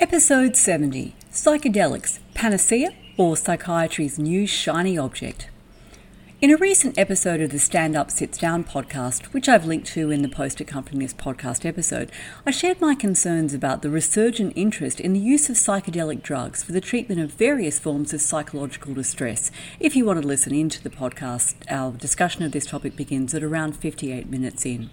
Episode 70, Psychedelics, Panacea or Psychiatry's New Shiny Object. In a recent episode of the Stand Up Sits Down podcast, which I've linked to in the post accompanying this podcast episode, I shared my concerns about the resurgent interest in the use of psychedelic drugs for the treatment of various forms of psychological distress. If you want to listen into the podcast, our discussion of this topic begins at around 58 minutes in.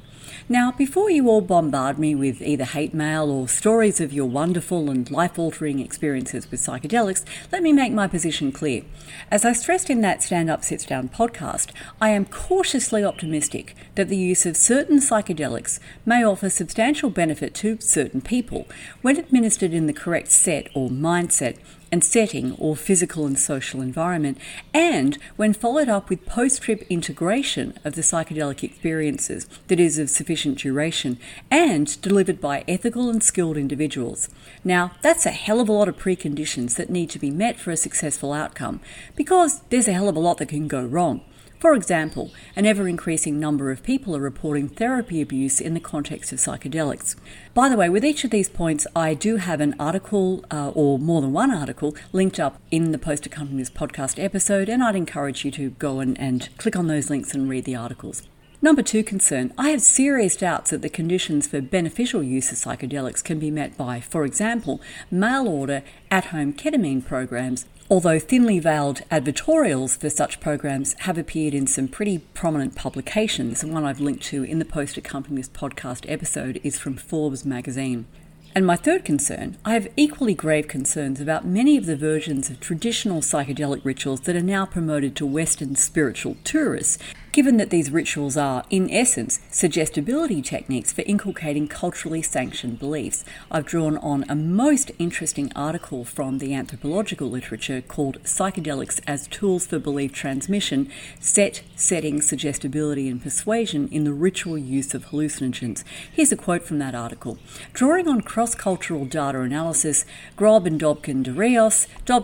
Now, before you all bombard me with either hate mail or stories of your wonderful and life-altering experiences with psychedelics, let me make my position clear. As I stressed in that Stand Up, Sits Down podcast, I am cautiously optimistic that the use of certain psychedelics may offer substantial benefit to certain people when administered in the correct set or mindset and setting or physical and social environment, and when followed up with post-trip integration of the psychedelic experiences that is of sufficient duration and delivered by ethical and skilled individuals. Now, that's a hell of a lot of preconditions that need to be met for a successful outcome, because there's a hell of a lot that can go wrong. For example, an ever-increasing number of people are reporting therapy abuse in the context of psychedelics. By the way, with each of these points, I do have an article, or more than one article, linked up in the post accompanying this podcast episode, and I'd encourage you to go and click on those links and read the articles. Number two concern, I have serious doubts that the conditions for beneficial use of psychedelics can be met by, for example, mail-order at-home ketamine programs, although thinly veiled advertorials for such programs have appeared in some pretty prominent publications, and one I've linked to in the post accompanying this podcast episode is from Forbes magazine. And my third concern, I have equally grave concerns about many of the versions of traditional psychedelic rituals that are now promoted to Western spiritual tourists, given that these rituals are, in essence, suggestibility techniques for inculcating culturally sanctioned beliefs. I've drawn on a most interesting article from the anthropological literature called Psychedelics as Tools for Belief Transmission, Set, Setting, Suggestibility and Persuasion in the Ritual Use of Hallucinogens. Here's a quote from that article. Drawing on cross-cultural data analysis, Grob and Dobkin-de Rios and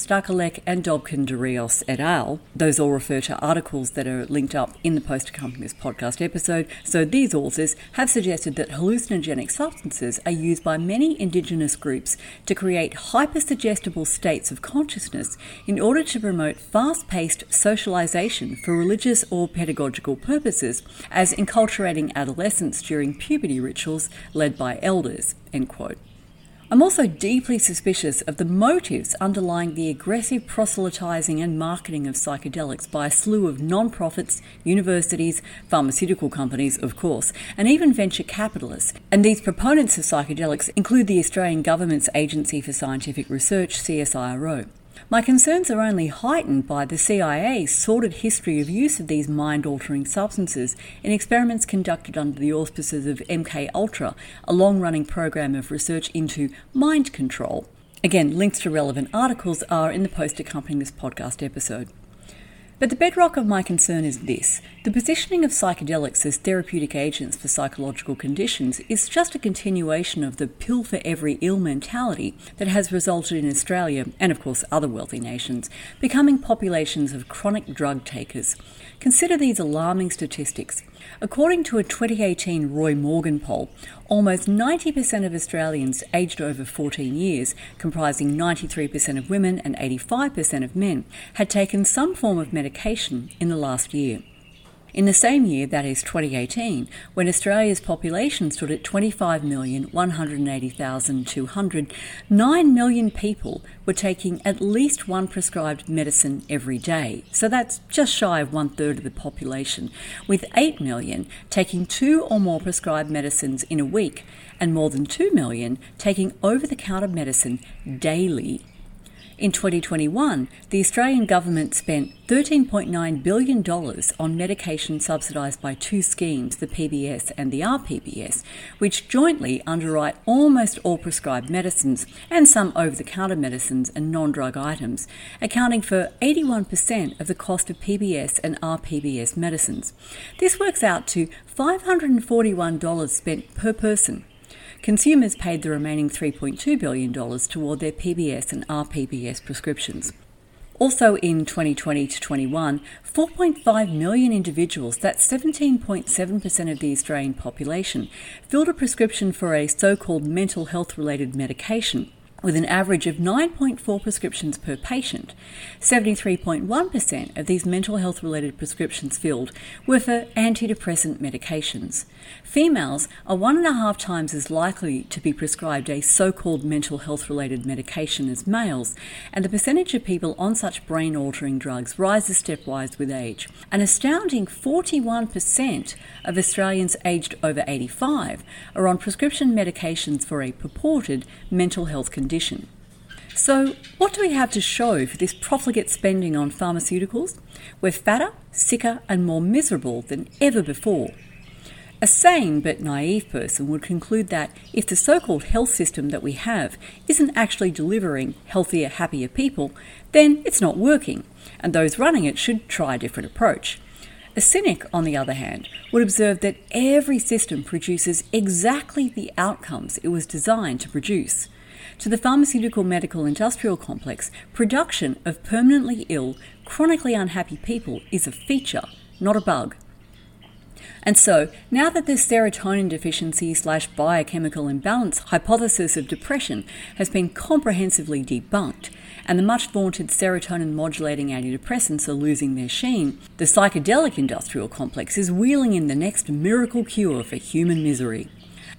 Stakelek, and Dobkin-de Rios et al. Those all refer to articles that are linked up in the post accompanying this podcast episode, so these authors have suggested that hallucinogenic substances are used by many indigenous groups to create hyper-suggestible states of consciousness in order to promote fast-paced socialization for religious or pedagogical purposes, as enculturating adolescents during puberty rituals led by elders, end quote. I'm also deeply suspicious of the motives underlying the aggressive proselytizing and marketing of psychedelics by a slew of non-profits, universities, pharmaceutical companies, of course, and even venture capitalists. And these proponents of psychedelics include the Australian Government's Agency for Scientific Research, CSIRO. My concerns are only heightened by the CIA's sordid history of use of these mind-altering substances in experiments conducted under the auspices of MKUltra, a long-running program of research into mind control. Again, links to relevant articles are in the post accompanying this podcast episode. But the bedrock of my concern is this. The positioning of psychedelics as therapeutic agents for psychological conditions is just a continuation of the pill for every ill mentality that has resulted in Australia, and of course other wealthy nations, becoming populations of chronic drug takers. Consider these alarming statistics. According to a 2018 Roy Morgan poll, almost 90% of Australians aged over 14 years, comprising 93% of women and 85% of men, had taken some form of medication in the last year. In the same year, that is 2018, when Australia's population stood at 25,180,200, 9 million people were taking at least one prescribed medicine every day. So that's just shy of 1/3 of the population, with 8 million taking 2 or more prescribed medicines in a week, and more than 2 million taking over-the-counter medicine daily. In 2021, the Australian government spent $13.9 billion on medication subsidised by two schemes, the PBS and the RPBS, which jointly underwrite almost all prescribed medicines and some over-the-counter medicines and non-drug items, accounting for 81% of the cost of PBS and RPBS medicines. This works out to $541 spent per person. Consumers paid the remaining $3.2 billion toward their PBS and RPBS prescriptions. Also in 2020 to 21, 4.5 million individuals, that's 17.7% of the Australian population, filled a prescription for a so-called mental health-related medication, with an average of 9.4 prescriptions per patient. 73.1% of these mental health-related prescriptions filled were for antidepressant medications. Females are 1.5 times as likely to be prescribed a so-called mental health-related medication as males, and the percentage of people on such brain-altering drugs rises stepwise with age. An astounding 41% of Australians aged over 85 are on prescription medications for a purported mental health condition. So, what do we have to show for this profligate spending on pharmaceuticals? We're fatter, sicker, and more miserable than ever before. A sane but naive person would conclude that if the so-called health system that we have isn't actually delivering healthier, happier people, then it's not working, and those running it should try a different approach. A cynic, on the other hand, would observe that every system produces exactly the outcomes it was designed to produce. To the pharmaceutical medical industrial complex, production of permanently ill, chronically unhappy people is a feature, not a bug. And so, now that the serotonin deficiency/biochemical imbalance hypothesis of depression has been comprehensively debunked, and the much-vaunted serotonin-modulating antidepressants are losing their sheen, the psychedelic industrial complex is wheeling in the next miracle cure for human misery.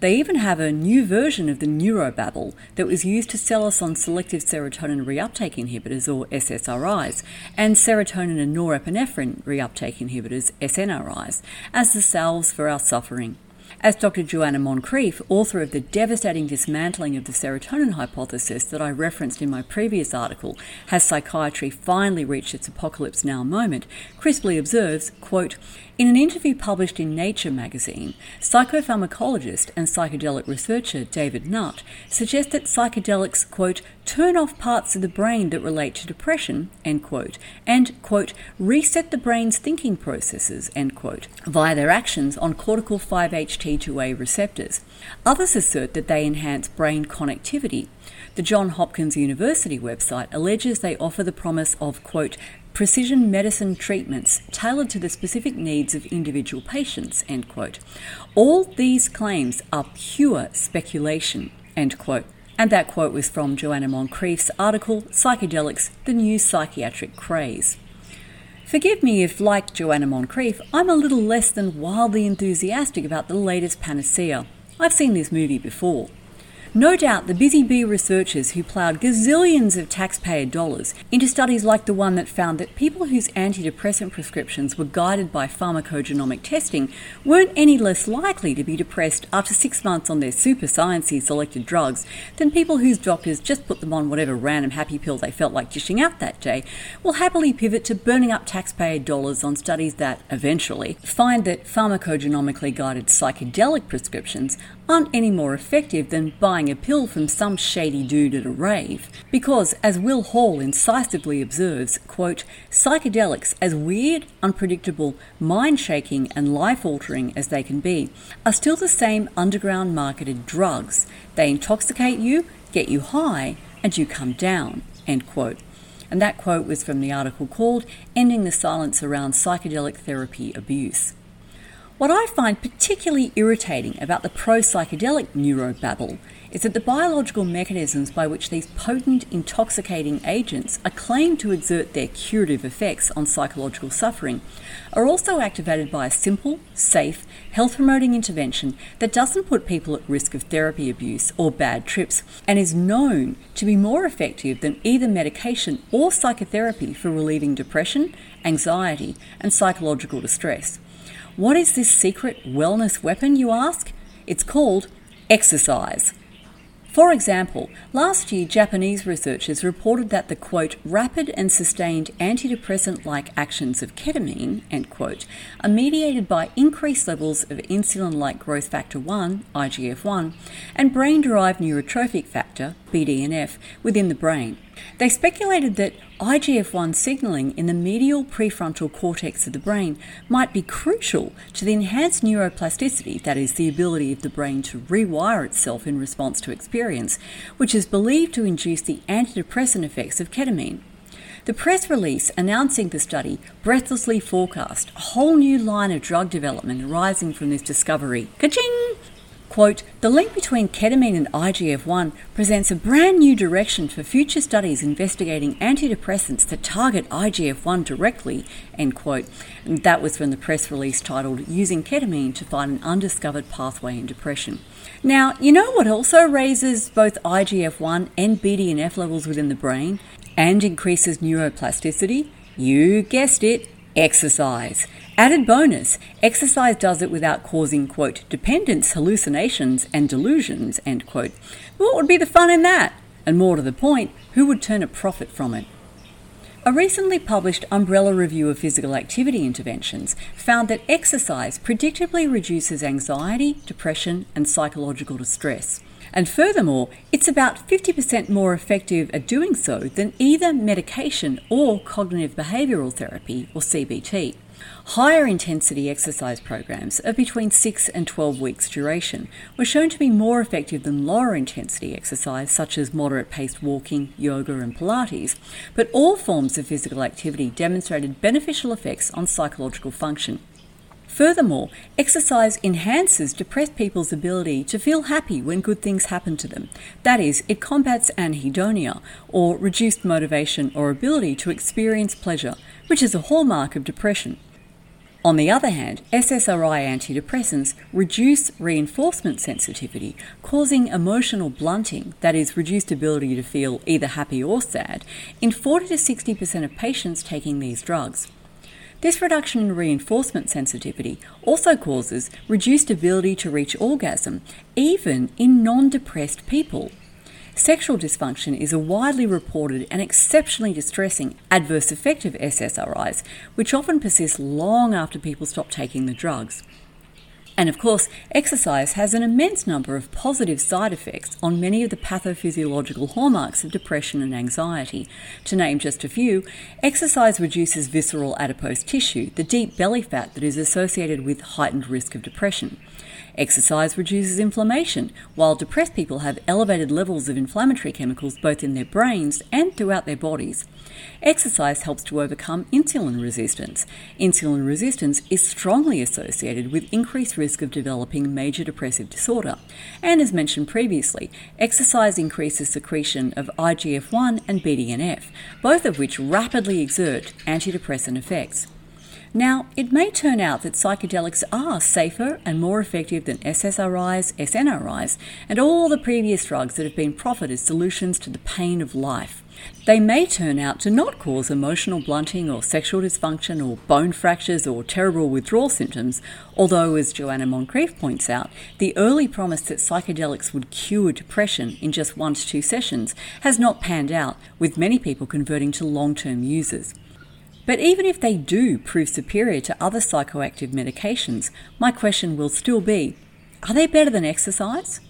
They even have a new version of the neurobabble that was used to sell us on selective serotonin reuptake inhibitors, or SSRIs, and serotonin and norepinephrine reuptake inhibitors, SNRIs, as the salves for our suffering. As Dr. Joanna Moncrief, author of the devastating dismantling of the serotonin hypothesis that I referenced in my previous article, Has Psychiatry Finally Reached Its Apocalypse Now Moment, crisply observes, quote, in an interview published in Nature magazine, psychopharmacologist and psychedelic researcher David Nutt suggests that psychedelics, quote, turn off parts of the brain that relate to depression, end quote, and, quote, reset the brain's thinking processes, end quote, via their actions on cortical 5-HT2A receptors. Others assert that they enhance brain connectivity. The Johns Hopkins University website alleges they offer the promise of, quote, precision medicine treatments tailored to the specific needs of individual patients, end quote. All these claims are pure speculation, end quote. And that quote was from Joanna Moncrief's article, Psychedelics, the New Psychiatric Craze. Forgive me if, like Joanna Moncrief, I'm a little less than wildly enthusiastic about the latest panacea. I've seen this movie before. No doubt the busy bee researchers who ploughed gazillions of taxpayer dollars into studies like the one that found that people whose antidepressant prescriptions were guided by pharmacogenomic testing weren't any less likely to be depressed after 6 months on their super sciencey selected drugs than people whose doctors just put them on whatever random happy pill they felt like dishing out that day will happily pivot to burning up taxpayer dollars on studies that, eventually, find that pharmacogenomically guided psychedelic prescriptions aren't any more effective than buying a pill from some shady dude at a rave. Because, as Will Hall incisively observes, quote, psychedelics, as weird, unpredictable, mind-shaking and life-altering as they can be, are still the same underground marketed drugs. They intoxicate you, get you high, and you come down, end quote. And that quote was from the article called Ending the Silence Around Psychedelic Therapy Abuse. What I find particularly irritating about the pro-psychedelic neurobabble is that the biological mechanisms by which these potent, intoxicating agents are claimed to exert their curative effects on psychological suffering are also activated by a simple, safe, health-promoting intervention that doesn't put people at risk of therapy abuse or bad trips and is known to be more effective than either medication or psychotherapy for relieving depression, anxiety, and psychological distress. What is this secret wellness weapon, you ask? It's called exercise. For example, last year Japanese researchers reported that the, quote, rapid and sustained antidepressant-like actions of ketamine, end quote, are mediated by increased levels of insulin-like growth factor 1, IGF-1, and brain-derived neurotrophic factor, BDNF, within the brain. They speculated that IGF-1 signaling in the medial prefrontal cortex of the brain might be crucial to the enhanced neuroplasticity, that is, the ability of the brain to rewire itself in response to experience, which is believed to induce the antidepressant effects of ketamine. The press release announcing the study breathlessly forecast a whole new line of drug development arising from this discovery. Ka-ching! Quote, the link between ketamine and IGF-1 presents a brand new direction for future studies investigating antidepressants that target IGF-1 directly, end quote. And that was from the press release titled Using Ketamine to Find an Undiscovered Pathway in Depression. Now, you know what also raises both IGF-1 and BDNF levels within the brain and increases neuroplasticity? You guessed it, exercise. Added bonus, exercise does it without causing, quote, dependence, hallucinations, and delusions, end quote. What would be the fun in that? And more to the point, who would turn a profit from it? A recently published umbrella review of physical activity interventions found that exercise predictably reduces anxiety, depression, and psychological distress. And furthermore, it's about 50% more effective at doing so than either medication or cognitive behavioural therapy, or CBT. Higher intensity exercise programs of between 6 and 12 weeks duration were shown to be more effective than lower intensity exercise such as moderate paced walking, yoga and Pilates, but all forms of physical activity demonstrated beneficial effects on psychological function. Furthermore, exercise enhances depressed people's ability to feel happy when good things happen to them. That is, it combats anhedonia, or reduced motivation or ability to experience pleasure, which is a hallmark of depression. On the other hand, SSRI antidepressants reduce reinforcement sensitivity, causing emotional blunting, that is, reduced ability to feel either happy or sad, in 40 to 60% of patients taking these drugs. This reduction in reinforcement sensitivity also causes reduced ability to reach orgasm, even in non-depressed people. Sexual dysfunction is a widely reported and exceptionally distressing adverse effect of SSRIs, which often persists long after people stop taking the drugs. And of course, exercise has an immense number of positive side effects on many of the pathophysiological hallmarks of depression and anxiety. To name just a few, exercise reduces visceral adipose tissue, the deep belly fat that is associated with heightened risk of depression. Exercise reduces inflammation, while depressed people have elevated levels of inflammatory chemicals both in their brains and throughout their bodies. Exercise helps to overcome insulin resistance. Insulin resistance is strongly associated with increased risk of developing major depressive disorder. And as mentioned previously, exercise increases secretion of IGF-1 and BDNF, both of which rapidly exert antidepressant effects. Now, it may turn out that psychedelics are safer and more effective than SSRIs, SNRIs, and all the previous drugs that have been proffered as solutions to the pain of life. They may turn out to not cause emotional blunting or sexual dysfunction or bone fractures or terrible withdrawal symptoms, although, as Joanna Moncrief points out, the early promise that psychedelics would cure depression in just 1 to 2 sessions has not panned out, with many people converting to long-term users. But even if they do prove superior to other psychoactive medications, my question will still be, are they better than exercise?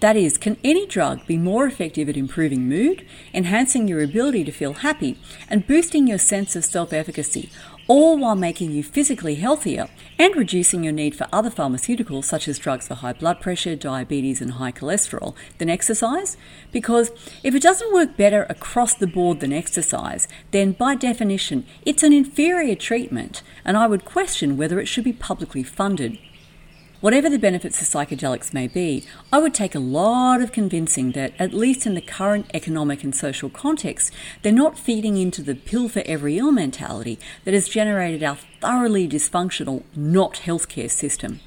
That is, can any drug be more effective at improving mood, enhancing your ability to feel happy, and boosting your sense of self-efficacy, all while making you physically healthier and reducing your need for other pharmaceuticals such as drugs for high blood pressure, diabetes and high cholesterol than exercise? Because if it doesn't work better across the board than exercise, then by definition it's an inferior treatment, and I would question whether it should be publicly funded. Whatever the benefits of psychedelics may be, I would take a lot of convincing that, at least in the current economic and social context, they're not feeding into the pill-for-every-ill mentality that has generated our thoroughly dysfunctional, not healthcare system.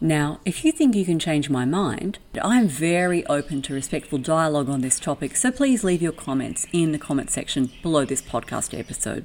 Now, if you think you can change my mind, I'm very open to respectful dialogue on this topic, so please leave your comments in the comment section below this podcast episode.